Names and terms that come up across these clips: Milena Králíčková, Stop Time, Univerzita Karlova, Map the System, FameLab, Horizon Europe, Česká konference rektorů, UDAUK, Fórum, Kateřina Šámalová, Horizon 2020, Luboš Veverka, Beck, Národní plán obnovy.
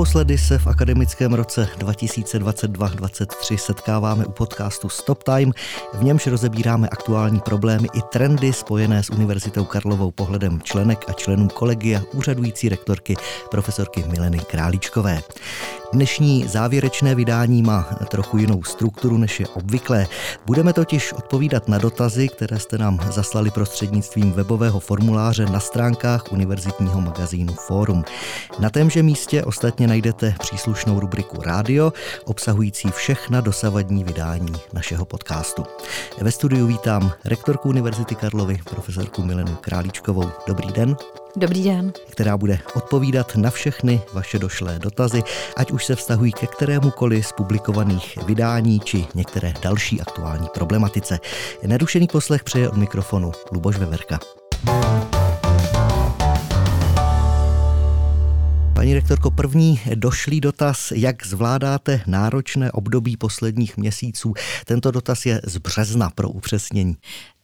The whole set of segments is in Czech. Naposledy se v akademickém roce 2022-2023 setkáváme u podcastu Stop Time, v němž rozebíráme aktuální problémy i trendy spojené s Univerzitou Karlovou pohledem členek a členů kolegia úřadující rektorky profesorky Mileny Králíčkové. Dnešní závěrečné vydání má trochu jinou strukturu, než je obvyklé. Budeme totiž odpovídat na dotazy, které jste nám zaslali prostřednictvím webového formuláře na stránkách univerzitního magazínu Fórum. Na témže místě ostatně najdete příslušnou rubriku Rádio, obsahující všechna dosavadní vydání našeho podcastu. Ve studiu vítám rektorku Univerzity Karlovy, profesorku Milenu Králíčkovou. Dobrý den. Dobrý den. Která bude odpovídat na všechny vaše došlé dotazy, ať už se vztahují ke kterémukoli z publikovaných vydání či některé další aktuální problematice. Nerušený poslech přeje od mikrofonu Luboš Veverka. Paní rektorko, první došlý dotaz, jak zvládáte náročné období posledních měsíců. Tento dotaz je z března pro upřesnění.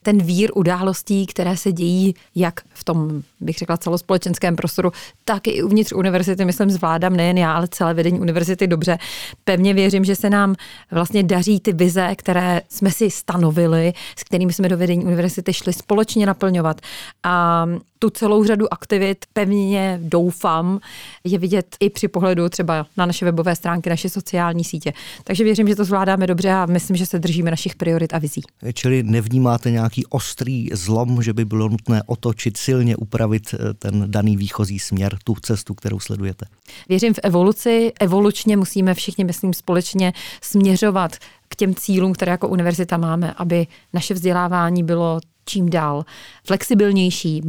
Ten vír událostí, které se dějí jak v tom, bych řekla, celospolečenském prostoru, tak i uvnitř univerzity, myslím, zvládám nejen já, ale celé vedení univerzity dobře. Pevně věřím, že se nám vlastně daří ty vize, které jsme si stanovili, s kterými jsme do vedení univerzity šli společně naplňovat. A tu celou řadu aktivit, pevně doufám, je vidět i při pohledu třeba na naše webové stránky, naše sociální sítě. Takže věřím, že to zvládáme dobře a myslím, že se držíme našich priorit a vizí. Čili nevnímáte nějaký ostrý zlom, že by bylo nutné otočit, silně upravit ten daný výchozí směr, tu cestu, kterou sledujete? Věřím v evoluci. Evolučně musíme všichni, myslím, společně směřovat k těm cílům, které jako univerzita máme, aby naše vzdělávání bylo čím dál flexibilnější,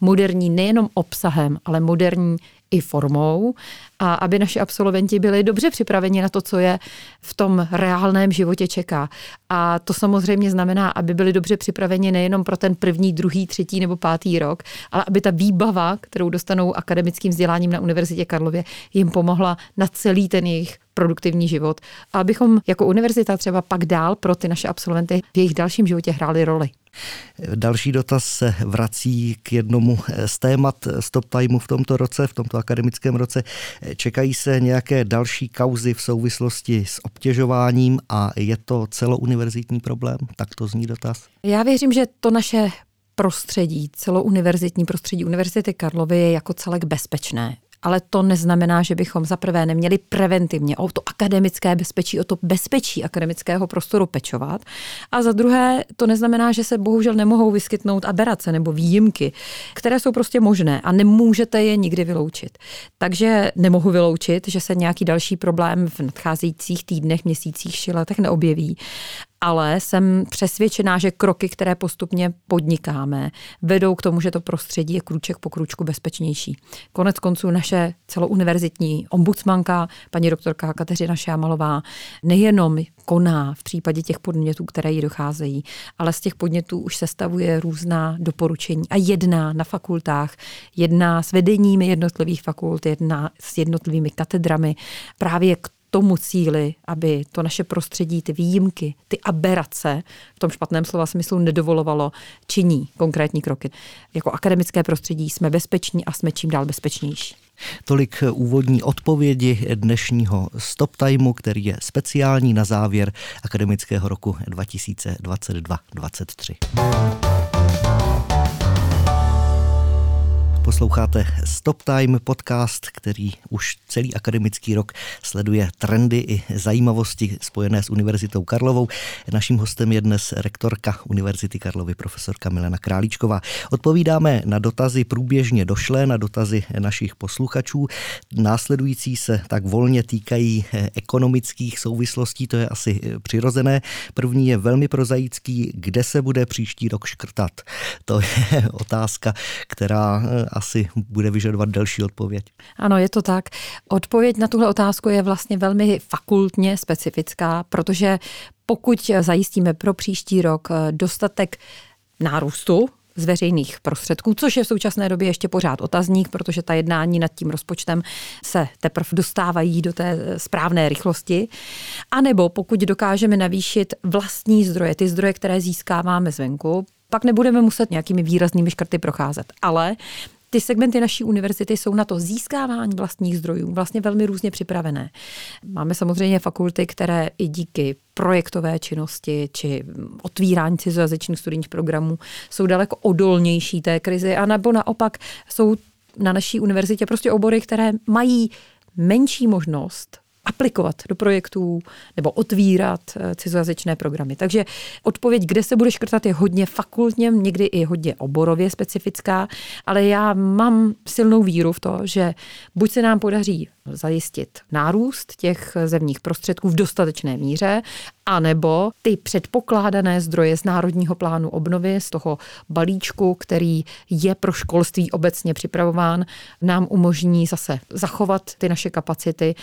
moderní nejenom obsahem, ale moderní i formou, a aby naši absolventi byli dobře připraveni na to, co je v tom reálném životě čeká. A to samozřejmě znamená, aby byli dobře připraveni nejenom pro ten první, druhý, třetí nebo pátý rok, ale aby ta výbava, kterou dostanou akademickým vzděláním na Univerzitě Karlově, jim pomohla na celý ten jejich produktivní život. A abychom jako univerzita třeba pak dál pro ty naše absolventy v jejich dalším životě hráli roli. Další dotaz se vrací k jednomu z témat Stop Timeu v tomto roce, v tomto akademickém roce. Čekají se nějaké další kauzy v souvislosti s obtěžováním a je to celouniverzitní problém? Tak to zní dotaz. Já věřím, že to naše prostředí, celouniverzitní prostředí Univerzity Karlovy je jako celek bezpečné. Ale to neznamená, že bychom zaprvé neměli preventivně o to akademické bezpečí, o to bezpečí akademického prostoru pečovat. A za druhé, to neznamená, že se bohužel nemohou vyskytnout aberace nebo výjimky, které jsou prostě možné a nemůžete je nikdy vyloučit. Takže nemohu vyloučit, že se nějaký další problém v nadcházejících týdnech, měsících či letech neobjeví. Ale jsem přesvědčená, že kroky, které postupně podnikáme, vedou k tomu, že to prostředí je krůček po krůčku bezpečnější. Konec konců naše celouniverzitní ombudsmanka, paní doktorka Kateřina Šámalová, nejenom koná v případě těch podnětů, které jí docházejí, ale z těch podnětů už sestavuje různá doporučení a jedná na fakultách, jedná s vedeními jednotlivých fakult, jedná s jednotlivými katedrami právě k tomu cíli, aby to naše prostředí, ty výjimky, ty aberace, v tom špatném slova smyslu nedovolovalo, činí konkrétní kroky. Jako akademické prostředí jsme bezpeční a jsme čím dál bezpečnější. Tolik úvodní odpovědi dnešního Stop Timeu, který je speciální na závěr akademického roku 2022-2023. Posloucháte Stop Time, podcast, který už celý akademický rok sleduje trendy i zajímavosti spojené s Univerzitou Karlovou. Naším hostem je dnes rektorka Univerzity Karlovy profesorka Milena Králíčková. Odpovídáme na dotazy průběžně došlé, na dotazy našich posluchačů. Následující se tak volně týkají ekonomických souvislostí, to je asi přirozené. První je velmi prozaický, kde se bude příští rok škrtat. To je otázka, která asi bude vyžadovat delší odpověď. Ano, je to tak. Odpověď na tuhle otázku je vlastně velmi fakultně specifická, protože pokud zajistíme pro příští rok dostatek nárůstu z veřejných prostředků, což je v současné době ještě pořád otazník, protože ta jednání nad tím rozpočtem se teprve dostávají do té správné rychlosti. A nebo pokud dokážeme navýšit vlastní zdroje, ty zdroje, které získáváme zvenku, pak nebudeme muset nějakými výraznými škrty procházet. Ale ty segmenty naší univerzity jsou na to získávání vlastních zdrojů vlastně velmi různě připravené. Máme samozřejmě fakulty, které i díky projektové činnosti či otvírání cizojazyčných studijních programů jsou daleko odolnější té krizi, anebo naopak jsou na naší univerzitě prostě obory, které mají menší možnost aplikovat do projektů nebo otvírat cizojazyčné programy. Takže odpověď, kde se bude škrtat, je hodně fakultně, někdy i hodně oborově specifická, ale já mám silnou víru v to, že buď se nám podaří zajistit nárůst těch zemních prostředků v dostatečné míře, anebo ty předpokládané zdroje z Národního plánu obnovy, z toho balíčku, který je pro školství obecně připravován, nám umožní zase zachovat ty naše kapacity.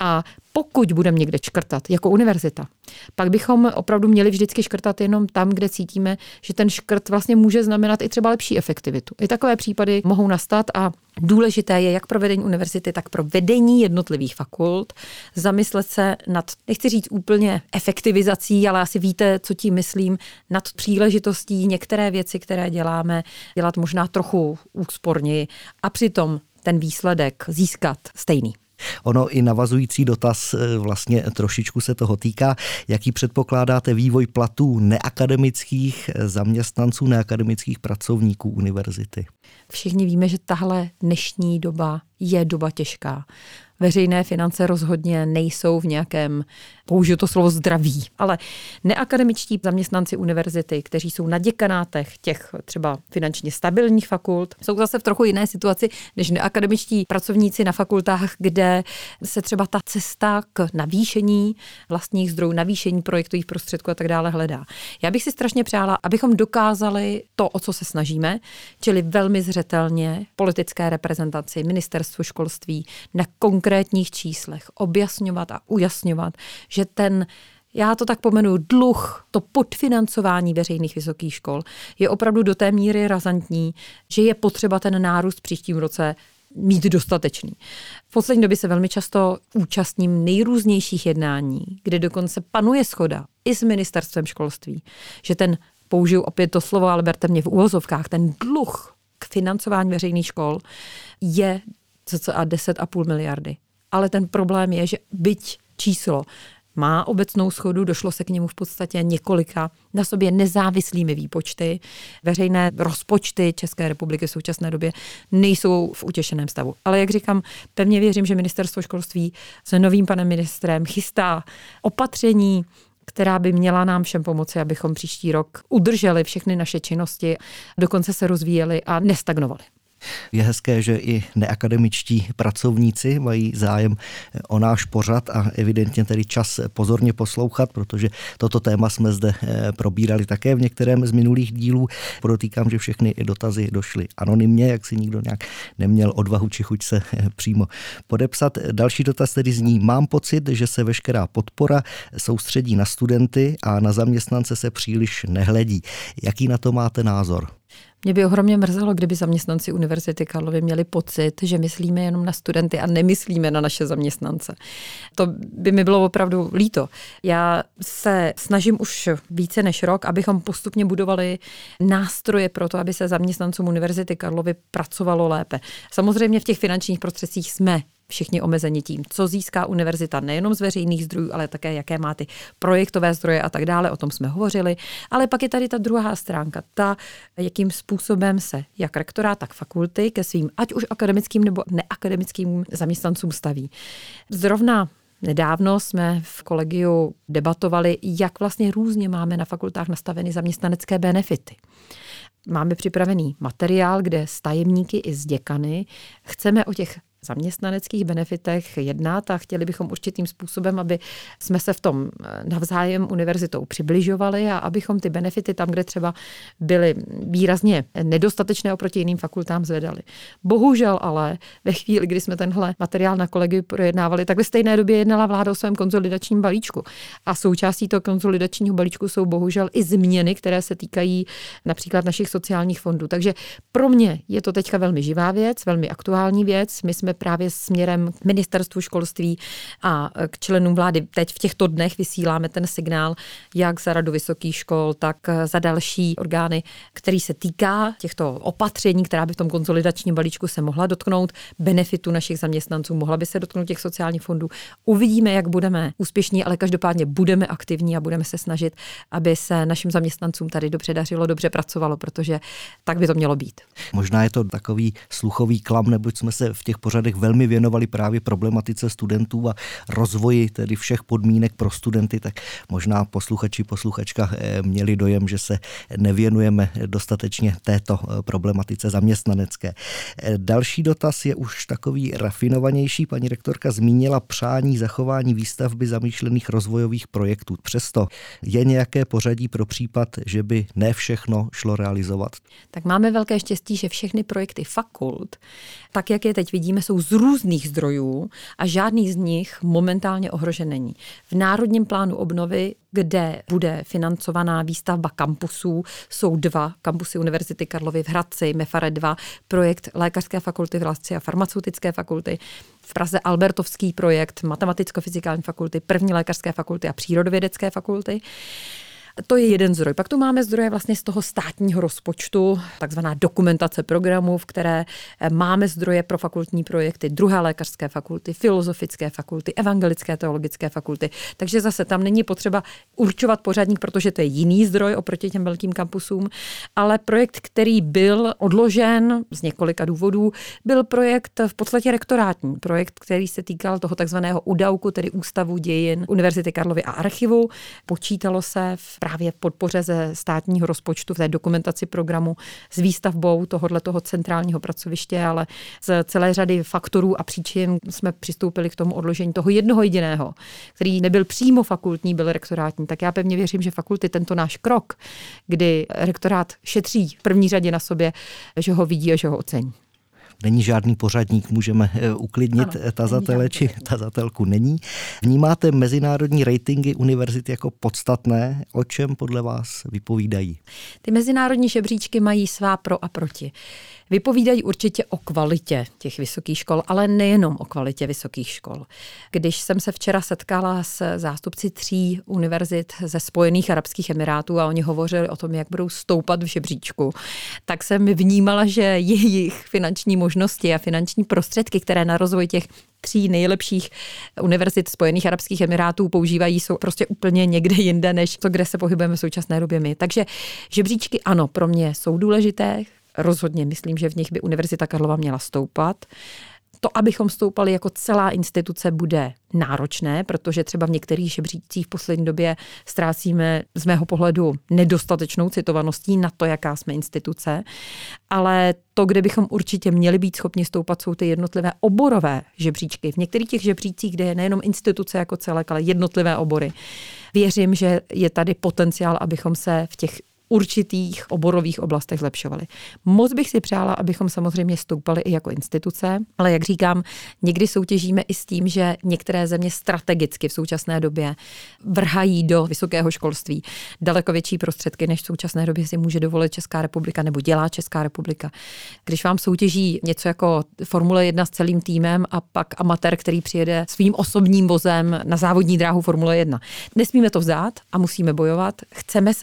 A pokud budeme někde škrtat jako univerzita, pak bychom opravdu měli vždycky škrtat jenom tam, kde cítíme, že ten škrt vlastně může znamenat i třeba lepší efektivitu. I takové případy mohou nastat a důležité je jak pro vedení univerzity, tak pro vedení jednotlivých fakult zamyslet se nad, nechci říct úplně efektivizací, ale asi víte, co tím myslím, nad příležitostí některé věci, které děláme, dělat možná trochu úsporněji a přitom ten výsledek získat stejný. Ono i navazující dotaz vlastně trošičku se toho týká. Jaký předpokládáte vývoj platů neakademických zaměstnanců, neakademických pracovníků univerzity? Všichni víme, že tahle dnešní doba je doba těžká. Veřejné finance rozhodně nejsou v nějakém, použiju to slovo zdraví, ale neakademičtí zaměstnanci univerzity, kteří jsou na děkanátech těch třeba finančně stabilních fakult, jsou zase v trochu jiné situaci než neakademičtí pracovníci na fakultách, kde se třeba ta cesta k navýšení vlastních zdrojů, navýšení projektových prostředků a tak dále hledá. Já bych si strašně přála, abychom dokázali to, o co se snažíme, čili velmi zřetelně politické reprezentaci, ministerstvu školství na konkrétních číslech objasňovat a ujasňovat, že ten, já to tak pomenuji, dluh, to podfinancování veřejných vysokých škol je opravdu do té míry razantní, že je potřeba ten nárůst příštím roce mít dostatečný. V poslední době se velmi často účastním nejrůznějších jednání, kde dokonce panuje shoda i s ministerstvem školství, že ten, použiju opět to slovo, ale berte mě v uvozovkách, ten dluh k financování veřejných škol je cca 10,5 miliardy. Ale ten problém je, že byť číslo má obecnou shodu, došlo se k němu v podstatě několika na sobě nezávislými výpočty. Veřejné rozpočty České republiky v současné době nejsou v utěšeném stavu. Ale jak říkám, pevně věřím, že ministerstvo školství s novým panem ministrem chystá opatření, která by měla nám všem pomoci, abychom příští rok udrželi všechny naše činnosti, dokonce se rozvíjeli a nestagnovali. Je hezké, že i neakademičtí pracovníci mají zájem o náš pořad a evidentně tedy čas pozorně poslouchat, protože toto téma jsme zde probírali také v některém z minulých dílů. Podotýkám, že všechny dotazy došly anonymně, jak si nikdo nějak neměl odvahu či chuť se přímo podepsat. Další dotaz tedy zní, mám pocit, že se veškerá podpora soustředí na studenty a na zaměstnance se příliš nehledí. Jaký na to máte názor? Mě by ohromně mrzelo, kdyby zaměstnanci Univerzity Karlovy měli pocit, že myslíme jenom na studenty a nemyslíme na naše zaměstnance. To by mi bylo opravdu líto. Já se snažím už více než rok, abychom postupně budovali nástroje pro to, aby se zaměstnancům Univerzity Karlovy pracovalo lépe. Samozřejmě v těch finančních prostředcích jsme všichni omezeni tím, co získá univerzita nejenom z veřejných zdrojů, ale také jaké má ty projektové zdroje a tak dále, o tom jsme hovořili. Ale pak je tady ta druhá stránka, ta, jakým způsobem se jak rektorát, tak fakulty ke svým ať už akademickým nebo neakademickým zaměstnancům staví. Zrovna nedávno jsme v kolegiu debatovali, jak vlastně různě máme na fakultách nastaveny zaměstnanecké benefity. Máme připravený materiál, kde s tajemníky i s děkany chceme o těch zaměstnaneckých benefitech jednat a chtěli bychom určitým způsobem, aby jsme se v tom navzájem univerzitou přibližovali a abychom ty benefity tam, kde třeba byly výrazně nedostatečné oproti jiným fakultám, zvedali. Bohužel ale ve chvíli, kdy jsme tenhle materiál na kolegy projednávali, tak ve stejné době jednala vláda o svém konzolidačním balíčku. A součástí toho konzolidačního balíčku jsou bohužel i změny, které se týkají například našich sociálních fondů. Takže pro mě je to teďka velmi živá věc, velmi aktuální věc. My jsme jsme právě směrem k ministerstvu školství a k členům vlády teď v těchto dnech vysíláme ten signál jak za Radu vysokých škol, tak za další orgány, který se týká těchto opatření, která by v tom konsolidačním balíčku se mohla dotknout, benefitu našich zaměstnanců, mohla by se dotknout těch sociálních fondů. Uvidíme, jak budeme úspěšní, ale každopádně budeme aktivní a budeme se snažit, aby se našim zaměstnancům tady dobře dařilo, dobře pracovalo, protože tak by to mělo být. Možná je to takový sluchový klam, neboť jsme se v těch pořadech velmi věnovali právě problematice studentů a rozvoji tedy všech podmínek pro studenty, tak možná posluchači, posluchačka měli dojem, že se nevěnujeme dostatečně této problematice zaměstnanecké. Další dotaz je už takový rafinovanější. Paní rektorka zmínila přání zachování výstavby zamýšlených rozvojových projektů. Přesto je nějaké pořadí pro případ, že by ne všechno šlo realizovat? Tak máme velké štěstí, že všechny projekty fakult, tak jak je teď vidíme, jsou z různých zdrojů a žádný z nich momentálně ohrožen není. V Národním plánu obnovy, kde bude financovaná výstavba kampusů, jsou dva kampusy Univerzity Karlovy v Hradci, Mefare 2, projekt Lékařské fakulty v Hradci a Farmaceutické fakulty, v Praze Albertovský projekt Matematicko-fyzikální fakulty, první Lékařské fakulty a Přírodovědecké fakulty. To je jeden zdroj. Pak tu máme zdroje vlastně z toho státního rozpočtu, takzvaná dokumentace programů, v které máme zdroje pro fakultní projekty, druhé lékařské fakulty, filozofické fakulty, evangelické teologické fakulty. Takže zase tam není potřeba určovat pořadník, protože to je jiný zdroj oproti těm velkým kampusům, ale projekt, který byl odložen z několika důvodů, byl projekt v podstatě rektorátní, projekt, který se týkal toho takzvaného UDAUKu, tedy Ústavu dějin Univerzity Karlovy a archivu. Počítalo se právě v podpoře ze státního rozpočtu v té dokumentaci programu s výstavbou tohoto centrálního pracoviště, ale z celé řady faktorů a příčin jsme přistoupili k tomu odložení toho jednoho jediného, který nebyl přímo fakultní, byl rektorátní. Tak já pevně věřím, že fakulty tento náš krok, kdy rektorát šetří v první řadě na sobě, že ho vidí a že ho ocení. Není žádný pořadník, můžeme uklidnit tazatele či tazatelku není. Vnímáte mezinárodní ratingy univerzit jako podstatné? O čem podle vás vypovídají? Ty mezinárodní žebříčky mají svá pro a proti. Vypovídají určitě o kvalitě těch vysokých škol, ale nejenom o kvalitě vysokých škol. Když jsem se včera setkala s zástupci 3 univerzit ze Spojených arabských emirátů a oni hovořili o tom, jak budou stoupat v žebříčku, tak jsem vnímala, že jejich finanční možnosti a finanční prostředky, které na rozvoj těch 3 nejlepších univerzit Spojených arabských emirátů používají, jsou prostě úplně někde jinde, než to, kde se pohybujeme v současné době my. Takže žebříčky ano, pro mě jsou důležité. Rozhodně myslím, že v nich by Univerzita Karlova měla stoupat. To, abychom stoupali jako celá instituce, bude náročné, protože třeba v některých žebříčcích v poslední době ztrácíme z mého pohledu nedostatečnou citovaností na to, jaká jsme instituce. Ale to, kde bychom určitě měli být schopni stoupat, jsou ty jednotlivé oborové žebříčky. V některých těch žebříčcích, kde je nejenom instituce jako celek, ale jednotlivé obory. Věřím, že je tady potenciál, abychom se v těch určitých oborových oblastech zlepšovaly. Moc bych si přála, abychom samozřejmě stoupali i jako instituce, ale jak říkám, někdy soutěžíme i s tím, že některé země strategicky v současné době vrhají do vysokého školství daleko větší prostředky, než v současné době si může dovolit Česká republika nebo dělá Česká republika. Když vám soutěží něco jako Formule 1 s celým týmem a pak amatér, který přijede svým osobním vozem na závodní dráhu Formule 1. Nesmíme to vzdát a musíme bojovat. Chceme se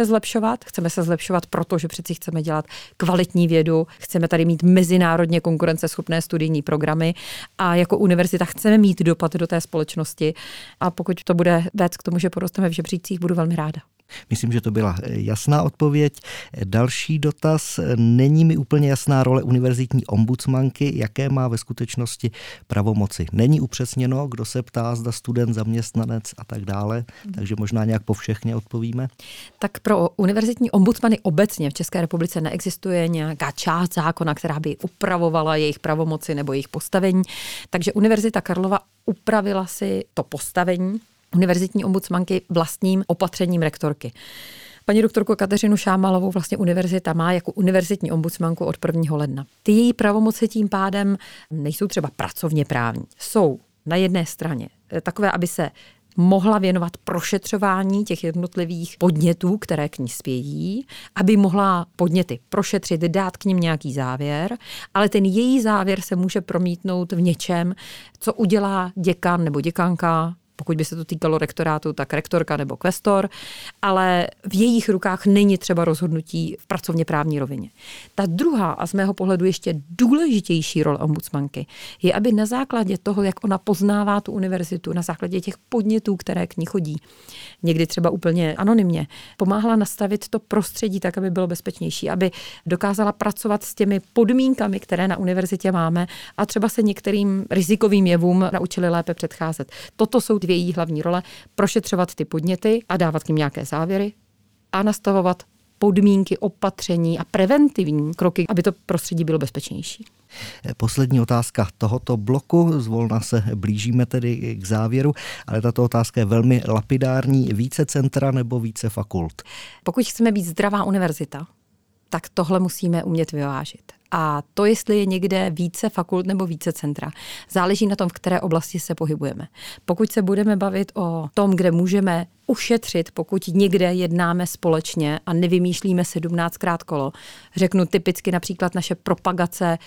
zlepšovat, protože přeci chceme dělat kvalitní vědu, chceme tady mít mezinárodně konkurenceschopné studijní programy a jako univerzita chceme mít dopad do té společnosti a pokud to bude vést k tomu, že porosteme v žebříčcích, budu velmi ráda. Myslím, že to byla jasná odpověď. Další dotaz. Není mi úplně jasná role univerzitní ombudsmanky, jaké má ve skutečnosti pravomoci. Není upřesněno, kdo se ptá, zda student, zaměstnanec a tak dále, takže možná nějak po všechně odpovíme. Tak pro univerzitní ombudsmany obecně v České republice neexistuje nějaká část zákona, která by upravovala jejich pravomoci nebo jejich postavení, takže Univerzita Karlova upravila si to postavení univerzitní ombudsmanky vlastním opatřením rektorky. Paní doktorku Kateřinu Šámalovou vlastně univerzita má jako univerzitní ombudsmanku od 1. ledna. Ty její pravomoci tím pádem nejsou třeba pracovně právní. Jsou na jedné straně takové, aby se mohla věnovat prošetřování těch jednotlivých podnětů, které k ní spějí, aby mohla podněty prošetřit, dát k nim nějaký závěr, ale ten její závěr se může promítnout v něčem, co udělá děkan nebo děkanka, pokud by se to týkalo rektorátu, tak rektorka nebo kvestor, ale v jejich rukách není třeba rozhodnutí v pracovně právní rovině. Ta druhá a z mého pohledu ještě důležitější role ombudsmanky je, aby na základě toho, jak ona poznává tu univerzitu, na základě těch podnětů, které k ní chodí, někdy třeba úplně anonymně, pomáhala nastavit to prostředí tak, aby bylo bezpečnější, aby dokázala pracovat s těmi podmínkami, které na univerzitě máme a třeba se některým rizikovým jevům naučili lépe předcházet. Toto jsou její hlavní role, prošetřovat ty podněty a dávat k nim nějaké závěry a nastavovat podmínky, opatření a preventivní kroky, aby to prostředí bylo bezpečnější. Poslední otázka tohoto bloku, zvolna se blížíme tedy k závěru, ale tato otázka je velmi lapidární, více centra nebo více fakult? Pokud chceme být zdravá univerzita, tak tohle musíme umět vyvážit. A to, jestli je někde více fakult nebo více centra, záleží na tom, v které oblasti se pohybujeme. Pokud se budeme bavit o tom, kde můžeme ušetřit, pokud někde jednáme společně a nevymýšlíme 17krát kolo, řeknu typicky například naše propagace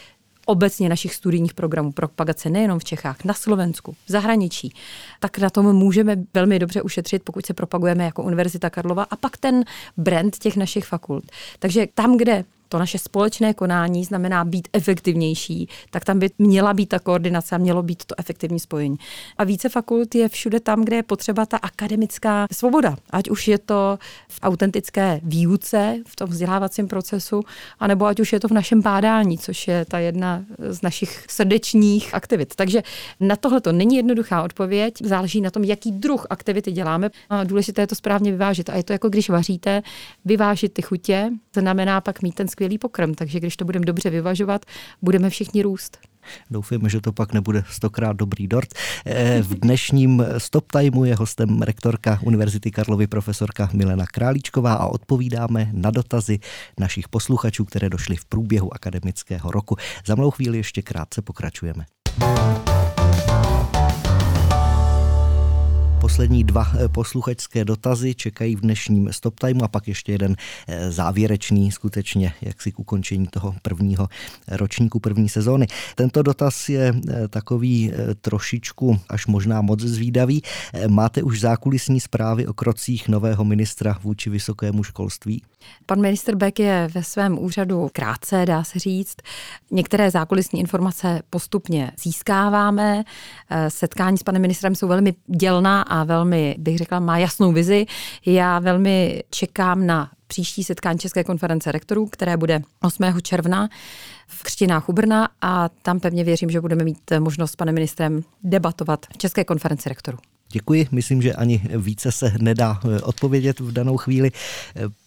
obecně našich studijních programů, propagace nejenom v Čechách, na Slovensku, v zahraničí, tak na tom můžeme velmi dobře ušetřit, pokud se propagujeme jako Univerzita Karlova a pak ten brand těch našich fakult. Takže tam, kde to naše společné konání znamená být efektivnější, tak tam by měla být ta koordinace a mělo být to efektivní spojení. A více fakult je všude tam, kde je potřeba ta akademická svoboda. Ať už je to v autentické výuce, v tom vzdělávacím procesu, anebo ať už je to v našem bádání, což je ta jedna z našich srdečních aktivit. Takže na tohle to není jednoduchá odpověď, záleží na tom, jaký druh aktivity děláme. A důležité je to správně vyvážit. A je to jako když vaříte, vyvážit ty chutě, znamená pak mít ten skvělý pokrm, takže když to budeme dobře vyvažovat, budeme všichni růst. Doufujeme, že to pak nebude 100krát dobrý dort. V dnešním Stop Timeu je hostem rektorka Univerzity Karlovy profesorka Milena Králíčková a odpovídáme na dotazy našich posluchačů, které došly v průběhu akademického roku. Za malou chvíli ještě krátce pokračujeme. Poslední dva posluchačské dotazy čekají v dnešním Stop Timeu a pak ještě jeden závěrečný, skutečně jaksi k ukončení toho prvního ročníku, první sezóny. Tento dotaz je takový trošičku až možná moc zvídavý. Máte už zákulisní zprávy o krocích nového ministra vůči vysokému školství? Pan ministr Beck je ve svém úřadu krátce, dá se říct. Některé zákulisní informace postupně získáváme. Setkání s panem ministrem jsou velmi dělná a velmi, bych řekla, má jasnou vizi. Já velmi čekám na příští setkání České konference rektorů, které bude 8. června v Křtinách u Brna a tam pevně věřím, že budeme mít možnost s panem ministrem debatovat v České konferenci rektorů. Děkuji, myslím, že ani více se nedá odpovědět v danou chvíli.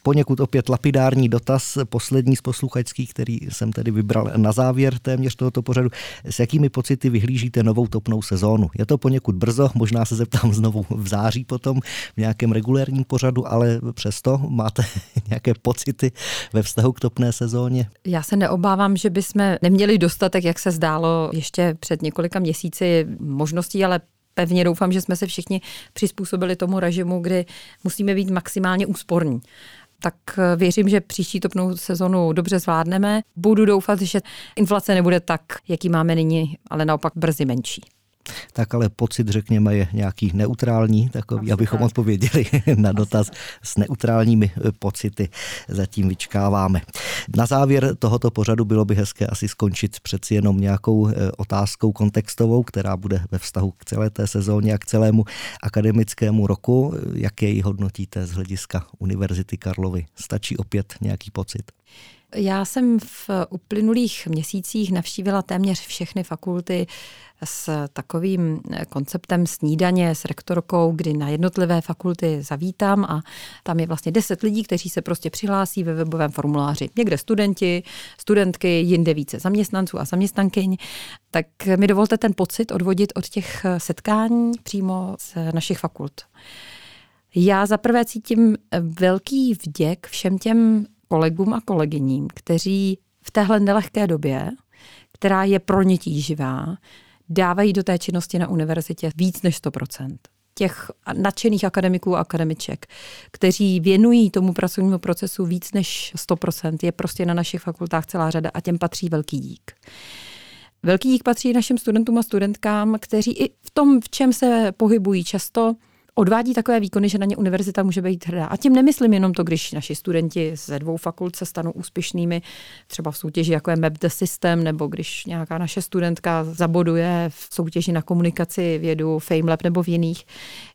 Poněkud opět lapidární dotaz, poslední z posluchačských, který jsem tedy vybral na závěr téměř tohoto pořadu. S jakými pocity vyhlížíte novou topnou sezónu? Je to poněkud brzo, možná se zeptám znovu v září potom v nějakém regulérním pořadu, ale přesto máte nějaké pocity ve vztahu k topné sezóně? Já se neobávám, že bychom neměli dostatek, jak se zdálo ještě před několika měsíci možností, ale pevně doufám, že jsme se všichni přizpůsobili tomu režimu, kdy musíme být maximálně úsporní. Tak věřím, že příští topnou sezonu dobře zvládneme. Budu doufat, že inflace nebude tak, jaký máme nyní, ale naopak brzy menší. Tak ale pocit, řekněme, je nějaký neutrální, takový, abychom odpověděli na dotaz s neutrálními pocity. Zatím vyčkáváme. Na závěr tohoto pořadu bylo by hezké asi skončit přeci jenom nějakou otázkou kontextovou, která bude ve vztahu k celé té sezóně a k celému akademickému roku. Jak jej hodnotíte z hlediska Univerzity Karlovy? Stačí opět nějaký pocit? Já jsem v uplynulých měsících navštívila téměř všechny fakulty s takovým konceptem snídaně s rektorkou, kdy na jednotlivé fakulty zavítám a tam je vlastně 10 lidí, kteří se prostě přihlásí ve webovém formuláři. Někde studenti, studentky, jinde více zaměstnanců a zaměstnankyň. Tak mi dovolte ten pocit odvodit od těch setkání přímo z našich fakult. Já zaprvé cítím velký vděk všem těm kolegům a kolegyním, kteří v téhle nelehké době, která je pro ně tíživá, dávají do té činnosti na univerzitě víc než 100%. těch nadšených akademiků a akademiček, kteří věnují tomu pracovnímu procesu víc než 100%, je prostě na našich fakultách celá řada a těm patří velký dík. Velký dík patří našim studentům a studentkám, kteří i v tom, v čem se pohybují často, odvádí takové výkony, že na ně univerzita může být hrdá. A tím nemyslím jenom to, když naši studenti ze 2 fakult se stanou úspěšnými třeba v soutěži, jako je Map the System, nebo když nějaká naše studentka zaboduje v soutěži na komunikaci vědu FameLab nebo v jiných.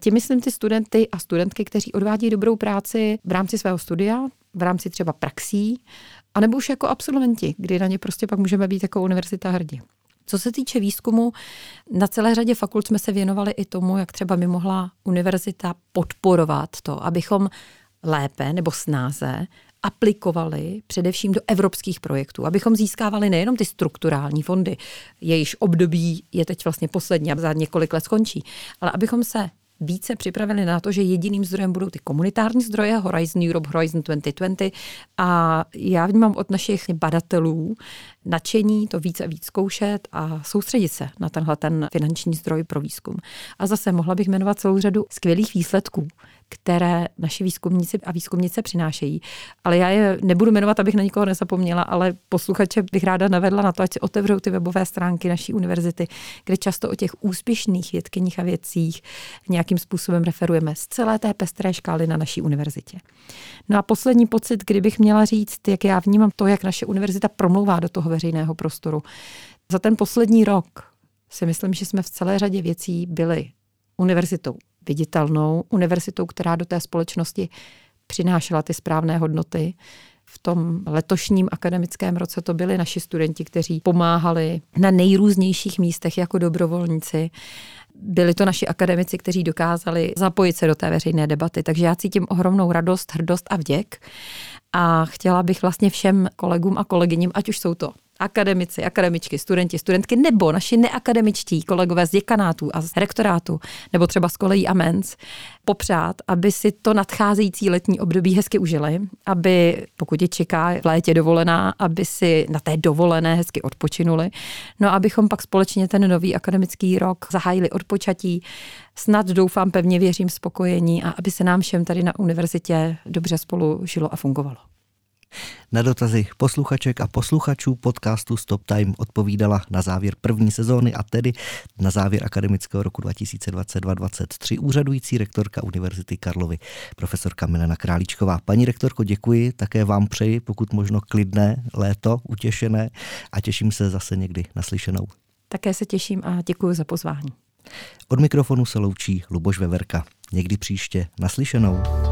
Tím myslím ty studenty a studentky, kteří odvádí dobrou práci v rámci svého studia, v rámci třeba praxí, anebo už jako absolventi, kdy na ně prostě pak můžeme být jako univerzita hrdí. Co se týče výzkumu, na celé řadě fakult jsme se věnovali i tomu, jak třeba by mohla univerzita podporovat to, abychom lépe nebo snáze aplikovali především do evropských projektů, abychom získávali nejenom ty strukturální fondy, jejichž období je teď vlastně poslední a za několik let skončí, ale abychom se více připravili na to, že jediným zdrojem budou ty komunitární zdroje, Horizon Europe, Horizon 2020 a já vnímám od našich badatelů nadšení to víc a víc zkoušet a soustředit se na tenhle ten finanční zdroj pro výzkum. A zase mohla bych jmenovat celou řadu skvělých výsledků, které naši výzkumníci a výzkumnice přinášejí. Ale já je nebudu jmenovat, abych na nikoho nezapomněla, ale posluchače bych ráda navedla na to, ať si otevřou ty webové stránky naší univerzity, kde často o těch úspěšných vědkyních a vědcích nějakým způsobem referujeme z celé té pestré škály na naší univerzitě. No a poslední pocit, kdybych měla říct, jak já vnímám to, jak naše univerzita promlouvá do toho veřejného prostoru. Za ten poslední rok si myslím, že jsme v celé řadě věcí byli univerzitou viditelnou, univerzitou, která do té společnosti přinášela ty správné hodnoty. V tom letošním akademickém roce to byli naši studenti, kteří pomáhali na nejrůznějších místech jako dobrovolníci. Byli to naši akademici, kteří dokázali zapojit se do té veřejné debaty. Takže já cítím ohromnou radost, hrdost a vděk. A chtěla bych vlastně všem kolegům a kolegyním, ať už jsou to akademici, akademičky, studenti, studentky nebo naši neakademičtí kolegové z děkanátů a z rektorátu nebo třeba z kolejí a menz popřát, aby si to nadcházející letní období hezky užili, aby pokud je čeká v létě dovolená, aby si na té dovolené hezky odpočinuli. No abychom pak společně ten nový akademický rok zahájili odpočatí, snad doufám, pevně věřím spokojení a aby se nám všem tady na univerzitě dobře spolu žilo a fungovalo. Na dotazy posluchaček a posluchačů podcastu Stop Time odpovídala na závěr první sezóny a tedy na závěr akademického roku 2022-2023 úřadující rektorka Univerzity Karlovy, profesorka Milena Králíčková. Paní rektorko, děkuji, také vám přeji pokud možno klidné léto, utěšené a těším se zase někdy naslyšenou. Také se těším a děkuji za pozvání. Od mikrofonu se loučí Luboš Veverka. Někdy příště naslyšenou.